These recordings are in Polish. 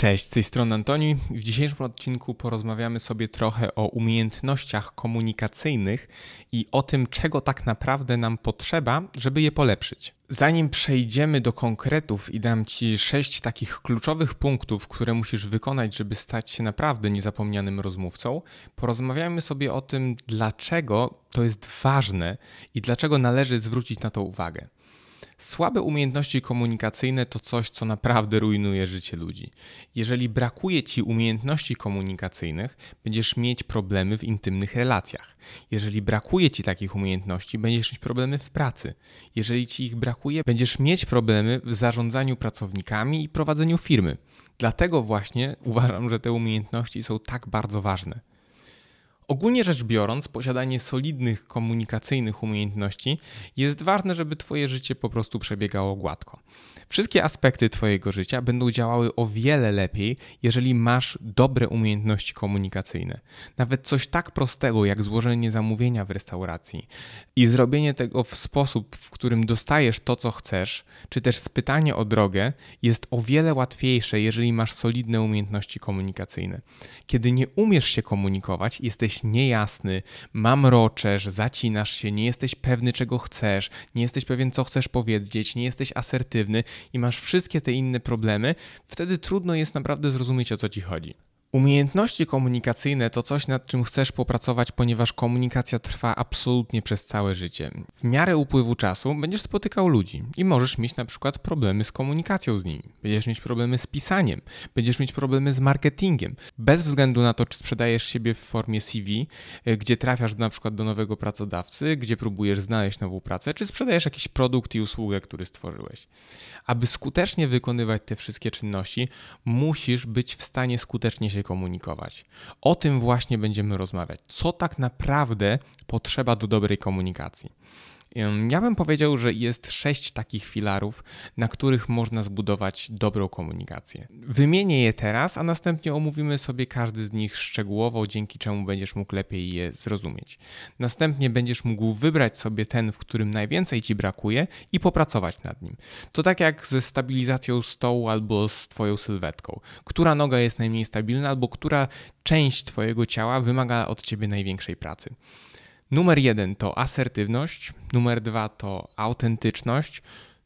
Cześć, z tej strony Antoni. W dzisiejszym odcinku porozmawiamy sobie trochę o umiejętnościach komunikacyjnych i o tym, czego tak naprawdę nam potrzeba, żeby je polepszyć. Zanim przejdziemy do konkretów i dam Ci 6 takich kluczowych punktów, które musisz wykonać, żeby stać się naprawdę niezapomnianym rozmówcą, porozmawiajmy sobie o tym, dlaczego to jest ważne i dlaczego należy zwrócić na to uwagę. Słabe umiejętności komunikacyjne to coś, co naprawdę rujnuje życie ludzi. Jeżeli brakuje Ci umiejętności komunikacyjnych, będziesz mieć problemy w intymnych relacjach. Jeżeli brakuje Ci takich umiejętności, będziesz mieć problemy w pracy. Jeżeli Ci ich brakuje, będziesz mieć problemy w zarządzaniu pracownikami i prowadzeniu firmy. Dlatego właśnie uważam, że te umiejętności są tak bardzo ważne. Ogólnie rzecz biorąc, posiadanie solidnych komunikacyjnych umiejętności jest ważne, żeby Twoje życie po prostu przebiegało gładko. Wszystkie aspekty Twojego życia będą działały o wiele lepiej, jeżeli masz dobre umiejętności komunikacyjne. Nawet coś tak prostego jak złożenie zamówienia w restauracji i zrobienie tego w sposób, w którym dostajesz to, co chcesz, czy też spytanie o drogę jest o wiele łatwiejsze, jeżeli masz solidne umiejętności komunikacyjne. Kiedy nie umiesz się komunikować, jesteś niejasny, mamroczesz, zacinasz się, nie jesteś pewny, czego chcesz, nie jesteś pewien, co chcesz powiedzieć, nie jesteś asertywny i masz wszystkie te inne problemy, wtedy trudno jest naprawdę zrozumieć, o co Ci chodzi. Umiejętności komunikacyjne to coś, nad czym chcesz popracować, ponieważ komunikacja trwa absolutnie przez całe życie. W miarę upływu czasu będziesz spotykał ludzi i możesz mieć na przykład problemy z komunikacją z nimi. Będziesz mieć problemy z pisaniem, będziesz mieć problemy z marketingiem. Bez względu na to, czy sprzedajesz siebie w formie CV, gdzie trafiasz na przykład do nowego pracodawcy, gdzie próbujesz znaleźć nową pracę, czy sprzedajesz jakiś produkt i usługę, który stworzyłeś. Aby skutecznie wykonywać te wszystkie czynności, musisz być w stanie skutecznie się komunikować. O tym właśnie będziemy rozmawiać. Co tak naprawdę potrzeba do dobrej komunikacji? Ja bym powiedział, że jest 6 takich filarów, na których można zbudować dobrą komunikację. Wymienię je teraz, a następnie omówimy sobie każdy z nich szczegółowo, dzięki czemu będziesz mógł lepiej je zrozumieć. Następnie będziesz mógł wybrać sobie ten, w którym najwięcej Ci brakuje i popracować nad nim. To tak jak ze stabilizacją stołu albo z Twoją sylwetką. Która noga jest najmniej stabilna albo która część Twojego ciała wymaga od Ciebie największej pracy. Numer 1 to asertywność, numer 2 to autentyczność,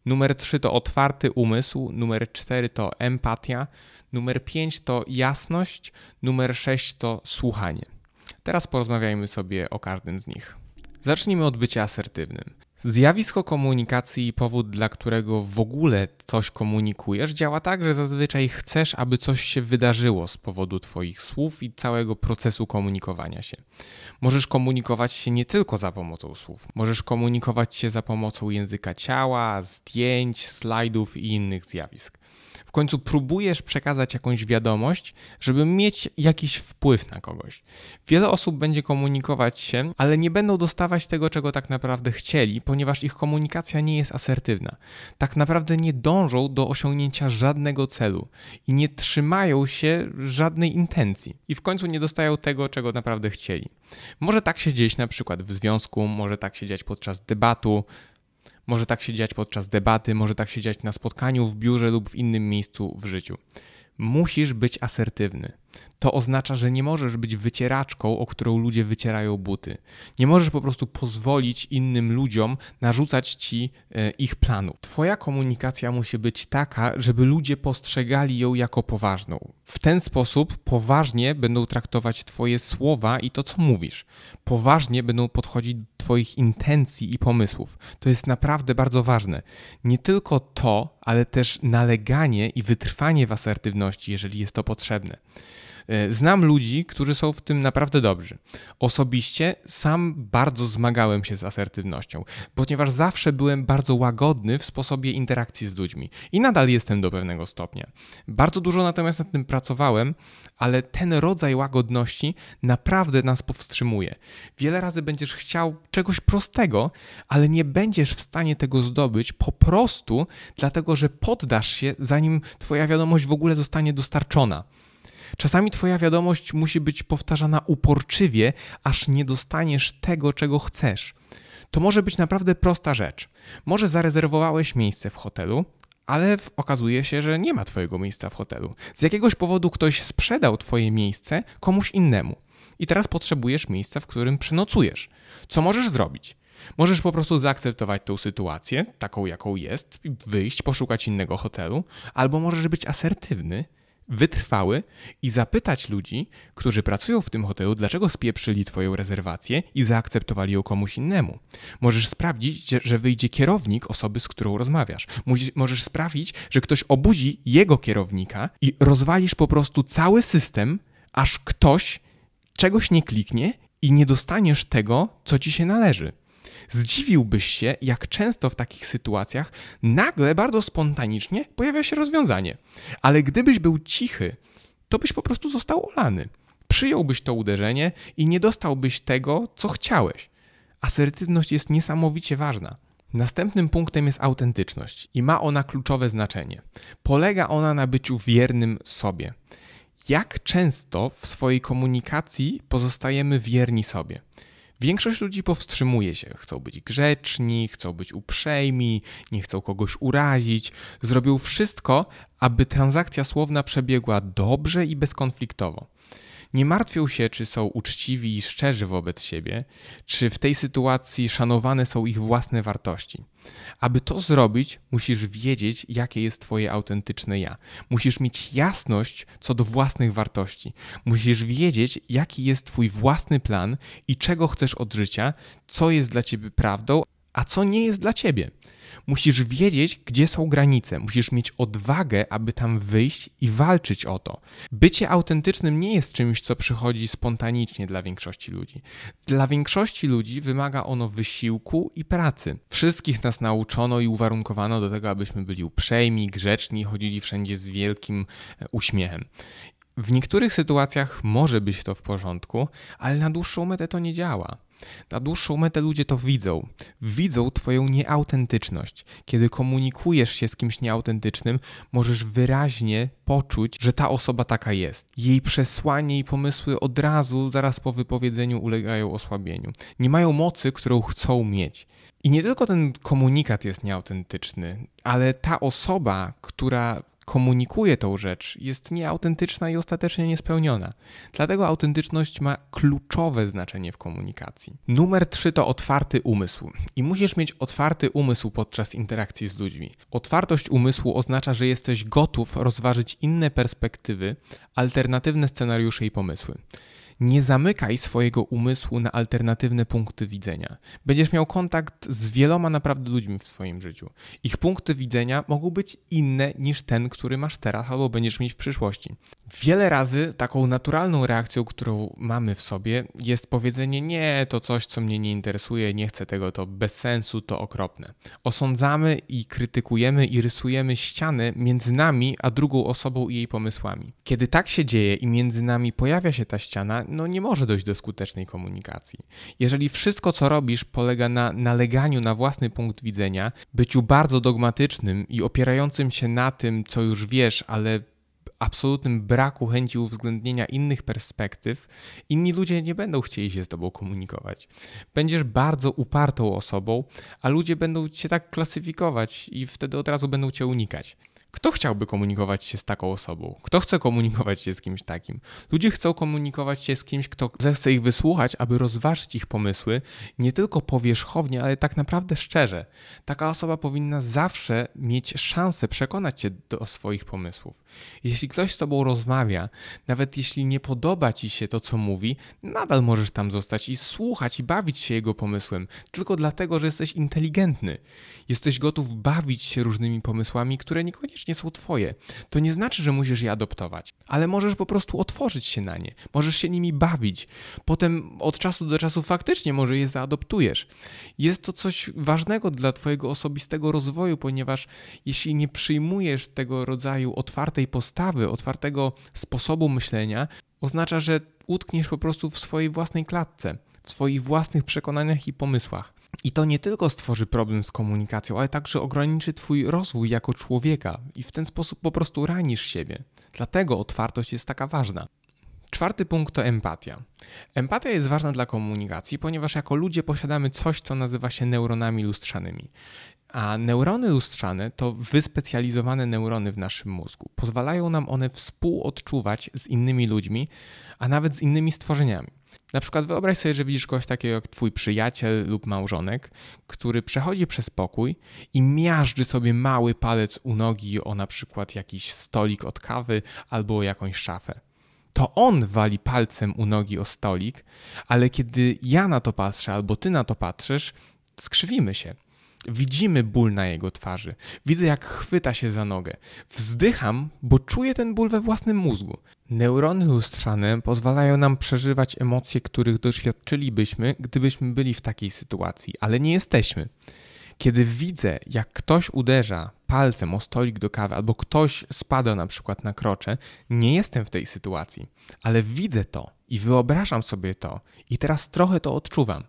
numer 3 to otwarty umysł, numer 4 to empatia, numer 5 to jasność, numer 6 to słuchanie. Teraz porozmawiajmy sobie o każdym z nich. Zacznijmy od bycia asertywnym. Zjawisko komunikacji i powód, dla którego w ogóle coś komunikujesz, działa tak, że zazwyczaj chcesz, aby coś się wydarzyło z powodu Twoich słów i całego procesu komunikowania się. Możesz komunikować się nie tylko za pomocą słów. Możesz komunikować się za pomocą języka ciała, zdjęć, slajdów i innych zjawisk. W końcu próbujesz przekazać jakąś wiadomość, żeby mieć jakiś wpływ na kogoś. Wiele osób będzie komunikować się, ale nie będą dostawać tego, czego tak naprawdę chcieli, ponieważ ich komunikacja nie jest asertywna. Tak naprawdę nie dążą do osiągnięcia żadnego celu i nie trzymają się żadnej intencji. I w końcu nie dostają tego, czego naprawdę chcieli. Może tak się dziać na przykład w związku, może tak się dziać podczas debatu, może tak się dziać podczas debaty, może tak się dziać na spotkaniu w biurze lub w innym miejscu w życiu. Musisz być asertywny. To oznacza, że nie możesz być wycieraczką, o którą ludzie wycierają buty. Nie możesz po prostu pozwolić innym ludziom narzucać Ci ich planów. Twoja komunikacja musi być taka, żeby ludzie postrzegali ją jako poważną. W ten sposób poważnie będą traktować Twoje słowa i to, co mówisz. Poważnie będą podchodzić do Twoich intencji i pomysłów. To jest naprawdę bardzo ważne. Nie tylko to, ale też naleganie i wytrwanie w asertywności, jeżeli jest to potrzebne. Znam ludzi, którzy są w tym naprawdę dobrzy. Osobiście sam bardzo zmagałem się z asertywnością, ponieważ zawsze byłem bardzo łagodny w sposobie interakcji z ludźmi i nadal jestem do pewnego stopnia. Bardzo dużo natomiast nad tym pracowałem, ale ten rodzaj łagodności naprawdę nas powstrzymuje. Wiele razy będziesz chciał czegoś prostego, ale nie będziesz w stanie tego zdobyć po prostu dlatego, że poddasz się, zanim Twoja wiadomość w ogóle zostanie dostarczona. Czasami Twoja wiadomość musi być powtarzana uporczywie, aż nie dostaniesz tego, czego chcesz. To może być naprawdę prosta rzecz. Może zarezerwowałeś miejsce w hotelu, ale okazuje się, że nie ma twojego miejsca w hotelu. Z jakiegoś powodu ktoś sprzedał twoje miejsce komuś innemu i teraz potrzebujesz miejsca, w którym przenocujesz. Co możesz zrobić? Możesz po prostu zaakceptować tą sytuację, taką jaką jest, wyjść, poszukać innego hotelu, albo możesz być asertywny, wytrwały i zapytać ludzi, którzy pracują w tym hotelu, dlaczego spieprzyli twoją rezerwację i zaakceptowali ją komuś innemu. Możesz sprawdzić, że wyjdzie kierownik osoby, z którą rozmawiasz. Możesz sprawić, że ktoś obudzi jego kierownika i rozwalisz po prostu cały system, aż ktoś czegoś nie kliknie i nie dostaniesz tego, co ci się należy. Zdziwiłbyś się, jak często w takich sytuacjach nagle, bardzo spontanicznie pojawia się rozwiązanie. Ale gdybyś był cichy, to byś po prostu został olany. Przyjąłbyś to uderzenie i nie dostałbyś tego, co chciałeś. Asertywność jest niesamowicie ważna. Następnym punktem jest autentyczność i ma ona kluczowe znaczenie. Polega ona na byciu wiernym sobie. Jak często w swojej komunikacji pozostajemy wierni sobie? Większość ludzi powstrzymuje się, chcą być grzeczni, chcą być uprzejmi, nie chcą kogoś urazić. Zrobią wszystko, aby transakcja słowna przebiegła dobrze i bezkonfliktowo. Nie martwią się, czy są uczciwi i szczerzy wobec siebie, czy w tej sytuacji szanowane są ich własne wartości. Aby to zrobić, musisz wiedzieć, jakie jest twoje autentyczne ja. Musisz mieć jasność co do własnych wartości. Musisz wiedzieć, jaki jest twój własny plan i czego chcesz od życia, co jest dla ciebie prawdą, a co nie jest dla ciebie. Musisz wiedzieć, gdzie są granice. Musisz mieć odwagę, aby tam wyjść i walczyć o to. Bycie autentycznym nie jest czymś, co przychodzi spontanicznie dla większości ludzi. Dla większości ludzi wymaga ono wysiłku i pracy. Wszystkich nas nauczono i uwarunkowano do tego, abyśmy byli uprzejmi, grzeczni, chodzili wszędzie z wielkim uśmiechem. W niektórych sytuacjach może być to w porządku, ale na dłuższą metę to nie działa. Na dłuższą metę ludzie to widzą. Widzą twoją nieautentyczność. Kiedy komunikujesz się z kimś nieautentycznym, możesz wyraźnie poczuć, że ta osoba taka jest. Jej przesłanie i pomysły od razu, zaraz po wypowiedzeniu, ulegają osłabieniu. Nie mają mocy, którą chcą mieć. I nie tylko ten komunikat jest nieautentyczny, ale ta osoba, która komunikuje tą rzecz, jest nieautentyczna i ostatecznie niespełniona. Dlatego autentyczność ma kluczowe znaczenie w komunikacji. Numer 3 to otwarty umysł. I musisz mieć otwarty umysł podczas interakcji z ludźmi. Otwartość umysłu oznacza, że jesteś gotów rozważyć inne perspektywy, alternatywne scenariusze i pomysły. Nie zamykaj swojego umysłu na alternatywne punkty widzenia. Będziesz miał kontakt z wieloma naprawdę ludźmi w swoim życiu. Ich punkty widzenia mogą być inne niż ten, który masz teraz albo będziesz mieć w przyszłości. Wiele razy taką naturalną reakcją, którą mamy w sobie, jest powiedzenie: nie, to coś, co mnie nie interesuje, nie chcę tego, to bez sensu, to okropne. Osądzamy i krytykujemy i rysujemy ściany między nami a drugą osobą i jej pomysłami. Kiedy tak się dzieje i między nami pojawia się ta ściana, nie może dojść do skutecznej komunikacji. Jeżeli wszystko, co robisz, polega na naleganiu na własny punkt widzenia, byciu bardzo dogmatycznym i opierającym się na tym, co już wiesz, ale absolutnym braku chęci uwzględnienia innych perspektyw, inni ludzie nie będą chcieli się z tobą komunikować. Będziesz bardzo upartą osobą, a ludzie będą cię tak klasyfikować i wtedy od razu będą cię unikać. Kto chciałby komunikować się z taką osobą? Kto chce komunikować się z kimś takim? Ludzie chcą komunikować się z kimś, kto zechce ich wysłuchać, aby rozważyć ich pomysły, nie tylko powierzchownie, ale tak naprawdę szczerze. Taka osoba powinna zawsze mieć szansę przekonać się do swoich pomysłów. Jeśli ktoś z tobą rozmawia, nawet jeśli nie podoba ci się to, co mówi, nadal możesz tam zostać i słuchać i bawić się jego pomysłem, tylko dlatego, że jesteś inteligentny. Jesteś gotów bawić się różnymi pomysłami, które niekoniecznie nie są twoje. To nie znaczy, że musisz je adoptować, ale możesz po prostu otworzyć się na nie. Możesz się nimi bawić. Potem od czasu do czasu faktycznie może je zaadoptujesz. Jest to coś ważnego dla twojego osobistego rozwoju, ponieważ jeśli nie przyjmujesz tego rodzaju otwartej postawy, otwartego sposobu myślenia, oznacza, że utkniesz po prostu w swojej własnej klatce, w swoich własnych przekonaniach i pomysłach. I to nie tylko stworzy problem z komunikacją, ale także ograniczy twój rozwój jako człowieka i w ten sposób po prostu ranisz siebie. Dlatego otwartość jest taka ważna. Czwarty punkt to empatia. Empatia jest ważna dla komunikacji, ponieważ jako ludzie posiadamy coś, co nazywa się neuronami lustrzanymi. A neurony lustrzane to wyspecjalizowane neurony w naszym mózgu. Pozwalają nam one współodczuwać z innymi ludźmi, a nawet z innymi stworzeniami. Na przykład wyobraź sobie, że widzisz kogoś takiego jak twój przyjaciel lub małżonek, który przechodzi przez pokój i miażdży sobie mały palec u nogi o na przykład jakiś stolik od kawy albo jakąś szafę. To on wali palcem u nogi o stolik, ale kiedy ja na to patrzę albo ty na to patrzysz, skrzywimy się. Widzimy ból na jego twarzy. Widzę, jak chwyta się za nogę. Wzdycham, bo czuję ten ból we własnym mózgu. Neurony lustrzane pozwalają nam przeżywać emocje, których doświadczylibyśmy, gdybyśmy byli w takiej sytuacji, ale nie jesteśmy. Kiedy widzę, jak ktoś uderza palcem o stolik do kawy, albo ktoś spada na przykład na krocze, nie jestem w tej sytuacji, ale widzę to i wyobrażam sobie to i teraz trochę to odczuwam.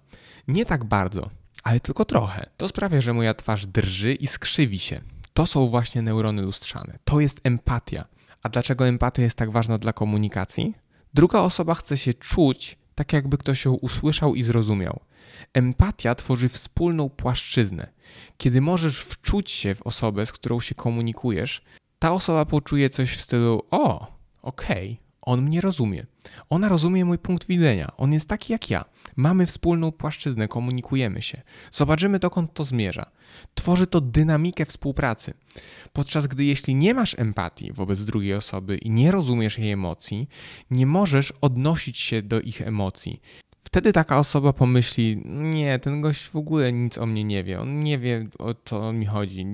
Nie tak bardzo, ale tylko trochę. To sprawia, że moja twarz drży i skrzywi się. To są właśnie neurony lustrzane. To jest empatia. A dlaczego empatia jest tak ważna dla komunikacji? Druga osoba chce się czuć tak, jakby ktoś ją usłyszał i zrozumiał. Empatia tworzy wspólną płaszczyznę. Kiedy możesz wczuć się w osobę, z którą się komunikujesz, ta osoba poczuje coś w stylu: o, okej, on mnie rozumie. Ona rozumie mój punkt widzenia. On jest taki jak ja. Mamy wspólną płaszczyznę, komunikujemy się. Zobaczymy, dokąd to zmierza. Tworzy to dynamikę współpracy. Podczas gdy jeśli nie masz empatii wobec drugiej osoby i nie rozumiesz jej emocji, nie możesz odnosić się do ich emocji. Wtedy taka osoba pomyśli: nie, ten gość w ogóle nic o mnie nie wie, on nie wie, o co mi chodzi,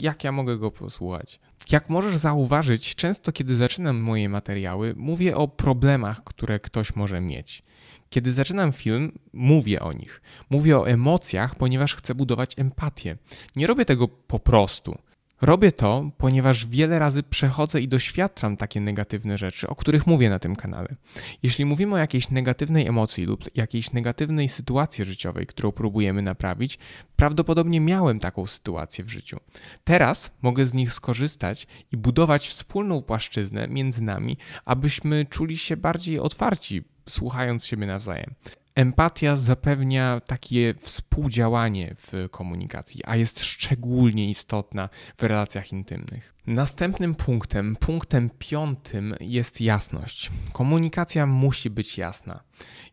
jak ja mogę go posłuchać. Jak możesz zauważyć, często kiedy zaczynam moje materiały, mówię o problemach, które ktoś może mieć. Kiedy zaczynam film, mówię o nich. Mówię o emocjach, ponieważ chcę budować empatię. Nie robię tego po prostu. Robię to, ponieważ wiele razy przechodzę i doświadczam takie negatywne rzeczy, o których mówię na tym kanale. Jeśli mówimy o jakiejś negatywnej emocji lub jakiejś negatywnej sytuacji życiowej, którą próbujemy naprawić, prawdopodobnie miałem taką sytuację w życiu. Teraz mogę z nich skorzystać i budować wspólną płaszczyznę między nami, abyśmy czuli się bardziej otwarci, słuchając siebie nawzajem. Empatia zapewnia takie współdziałanie w komunikacji, a jest szczególnie istotna w relacjach intymnych. Następnym punktem piątym jest jasność. Komunikacja musi być jasna.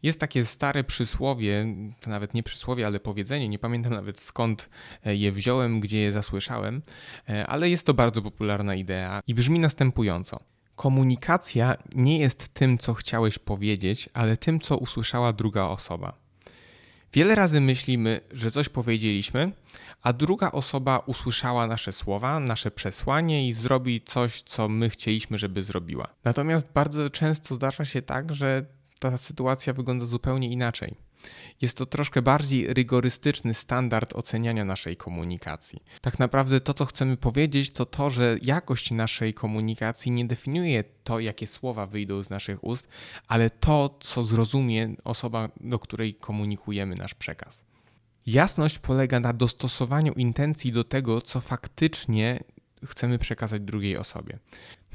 Jest takie stare przysłowie, to nawet nie przysłowie, ale powiedzenie, nie pamiętam nawet skąd je wziąłem, gdzie je zasłyszałem, ale jest to bardzo popularna idea i brzmi następująco. Komunikacja nie jest tym, co chciałeś powiedzieć, ale tym, co usłyszała druga osoba. Wiele razy myślimy, że coś powiedzieliśmy, a druga osoba usłyszała nasze słowa, nasze przesłanie i zrobi coś, co my chcieliśmy, żeby zrobiła. Natomiast bardzo często zdarza się tak, że ta sytuacja wygląda zupełnie inaczej. Jest to troszkę bardziej rygorystyczny standard oceniania naszej komunikacji. Tak naprawdę to, co chcemy powiedzieć, to to, że jakość naszej komunikacji nie definiuje to, jakie słowa wyjdą z naszych ust, ale to, co zrozumie osoba, do której komunikujemy nasz przekaz. Jasność polega na dostosowaniu intencji do tego, co faktycznie chcemy przekazać drugiej osobie.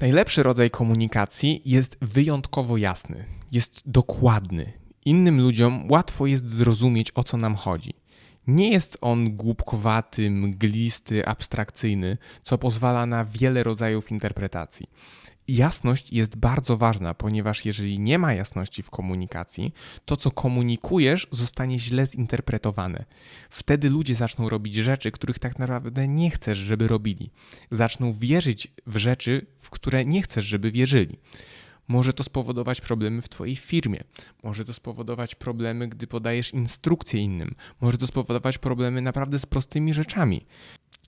Najlepszy rodzaj komunikacji jest wyjątkowo jasny, jest dokładny. Innym ludziom łatwo jest zrozumieć, o co nam chodzi. Nie jest on głupkowaty, mglisty, abstrakcyjny, co pozwala na wiele rodzajów interpretacji. Jasność jest bardzo ważna, ponieważ jeżeli nie ma jasności w komunikacji, to co komunikujesz zostanie źle zinterpretowane. Wtedy ludzie zaczną robić rzeczy, których tak naprawdę nie chcesz, żeby robili. Zaczną wierzyć w rzeczy, w które nie chcesz, żeby wierzyli. Może to spowodować problemy w twojej firmie. Może to spowodować problemy, gdy podajesz instrukcje innym. Może to spowodować problemy naprawdę z prostymi rzeczami.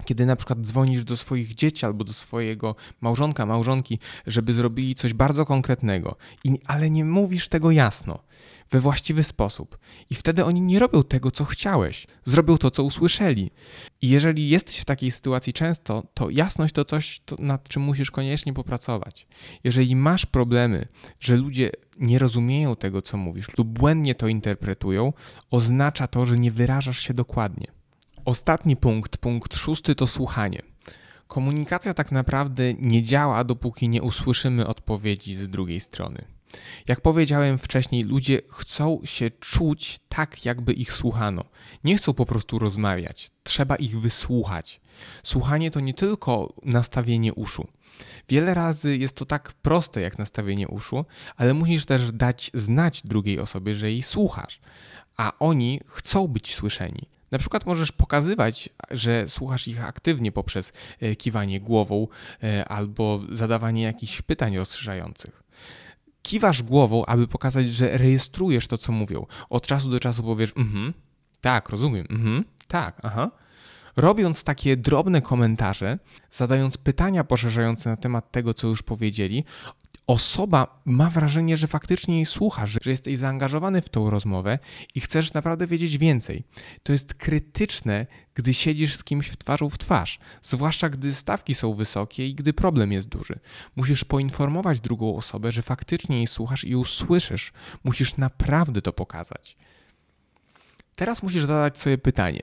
Kiedy na przykład dzwonisz do swoich dzieci albo do swojego małżonka, małżonki, żeby zrobili coś bardzo konkretnego, ale nie mówisz tego jasno, we właściwy sposób. I wtedy oni nie robią tego, co chciałeś. Zrobią to, co usłyszeli. I jeżeli jesteś w takiej sytuacji często, to jasność to coś, nad czym musisz koniecznie popracować. Jeżeli masz problemy, że ludzie nie rozumieją tego, co mówisz lub błędnie to interpretują, oznacza to, że nie wyrażasz się dokładnie. Ostatni punkt 6 to słuchanie. Komunikacja tak naprawdę nie działa, dopóki nie usłyszymy odpowiedzi z drugiej strony. Jak powiedziałem wcześniej, ludzie chcą się czuć tak, jakby ich słuchano. Nie chcą po prostu rozmawiać, trzeba ich wysłuchać. Słuchanie to nie tylko nastawienie uszu. Wiele razy jest to tak proste jak nastawienie uszu, ale musisz też dać znać drugiej osobie, że jej słuchasz, a oni chcą być słyszeni. Na przykład możesz pokazywać, że słuchasz ich aktywnie poprzez kiwanie głową albo zadawanie jakichś pytań rozszerzających. Kiwasz głową, aby pokazać, że rejestrujesz to, co mówią. Od czasu do czasu powiesz, tak, rozumiem, tak, aha. Robiąc takie drobne komentarze, zadając pytania poszerzające na temat tego, co już powiedzieli, osoba ma wrażenie, że faktycznie jej słuchasz, że jesteś zaangażowany w tą rozmowę i chcesz naprawdę wiedzieć więcej. To jest krytyczne, gdy siedzisz z kimś twarzą w twarz, zwłaszcza gdy stawki są wysokie i gdy problem jest duży. Musisz poinformować drugą osobę, że faktycznie jej słuchasz i usłyszysz. Musisz naprawdę to pokazać. Teraz musisz zadać sobie pytanie.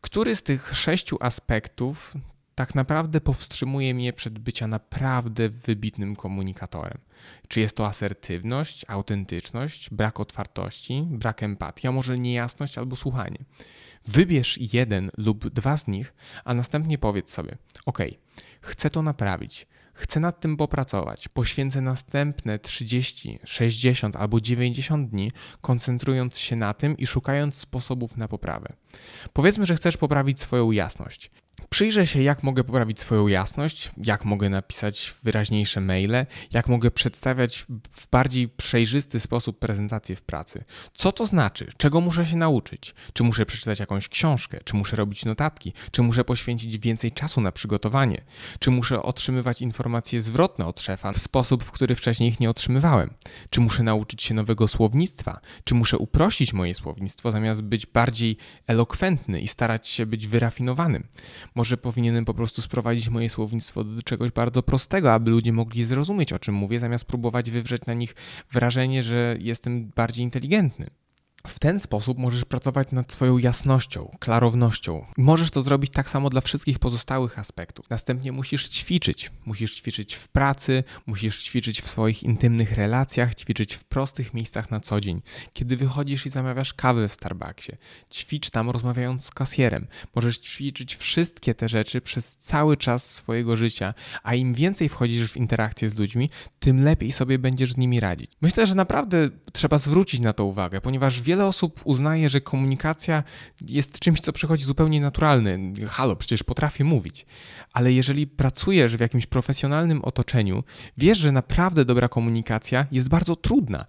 Który z tych 6 aspektów tak naprawdę powstrzymuje mnie przed bycia naprawdę wybitnym komunikatorem? Czy jest to asertywność, autentyczność, brak otwartości, brak empatii, a może niejasność albo słuchanie? Wybierz jeden lub 2 z nich, a następnie powiedz sobie: ok, chcę to naprawić, chcę nad tym popracować, poświęcę następne 30, 60 albo 90 dni, koncentrując się na tym i szukając sposobów na poprawę. Powiedzmy, że chcesz poprawić swoją jasność. Przyjrzę się, jak mogę poprawić swoją jasność, jak mogę napisać wyraźniejsze maile, jak mogę przedstawiać w bardziej przejrzysty sposób prezentację w pracy. Co to znaczy? Czego muszę się nauczyć? Czy muszę przeczytać jakąś książkę? Czy muszę robić notatki? Czy muszę poświęcić więcej czasu na przygotowanie? Czy muszę otrzymywać informacje zwrotne od szefa w sposób, w który wcześniej ich nie otrzymywałem? Czy muszę nauczyć się nowego słownictwa? Czy muszę uprościć moje słownictwo, zamiast być bardziej elokwentny i starać się być wyrafinowanym? Może powinienem po prostu sprowadzić moje słownictwo do czegoś bardzo prostego, aby ludzie mogli zrozumieć, o czym mówię, zamiast próbować wywrzeć na nich wrażenie, że jestem bardziej inteligentny. W ten sposób możesz pracować nad swoją jasnością, klarownością. Możesz to zrobić tak samo dla wszystkich pozostałych aspektów. Następnie musisz ćwiczyć. Musisz ćwiczyć w pracy, musisz ćwiczyć w swoich intymnych relacjach, ćwiczyć w prostych miejscach na co dzień. Kiedy wychodzisz i zamawiasz kawę w Starbucksie, ćwicz tam rozmawiając z kasjerem. Możesz ćwiczyć wszystkie te rzeczy przez cały czas swojego życia, a im więcej wchodzisz w interakcję z ludźmi, tym lepiej sobie będziesz z nimi radzić. Myślę, że naprawdę trzeba zwrócić na to uwagę, ponieważ wiele osób uznaje, że komunikacja jest czymś, co przychodzi zupełnie naturalne. Halo, przecież potrafię mówić. Ale jeżeli pracujesz w jakimś profesjonalnym otoczeniu, wiesz, że naprawdę dobra komunikacja jest bardzo trudna.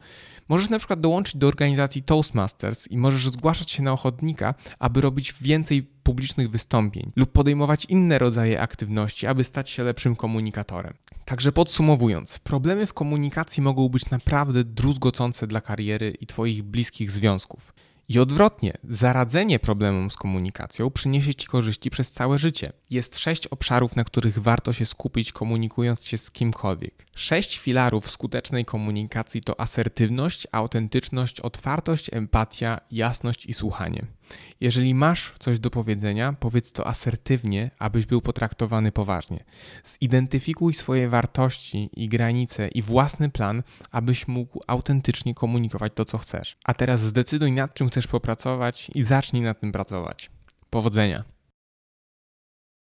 Możesz na przykład dołączyć do organizacji Toastmasters i możesz zgłaszać się na ochotnika, aby robić więcej publicznych wystąpień lub podejmować inne rodzaje aktywności, aby stać się lepszym komunikatorem. Także podsumowując, problemy w komunikacji mogą być naprawdę druzgocące dla kariery i Twoich bliskich związków. I odwrotnie, zaradzenie problemom z komunikacją przyniesie Ci korzyści przez całe życie. Jest 6 obszarów, na których warto się skupić, komunikując się z kimkolwiek. 6 filarów skutecznej komunikacji to asertywność, autentyczność, otwartość, empatia, jasność i słuchanie. Jeżeli masz coś do powiedzenia, powiedz to asertywnie, abyś był potraktowany poważnie. Zidentyfikuj swoje wartości i granice i własny plan, abyś mógł autentycznie komunikować to, co chcesz. A teraz zdecyduj, nad czym chcesz popracować i zacznij nad tym pracować. Powodzenia!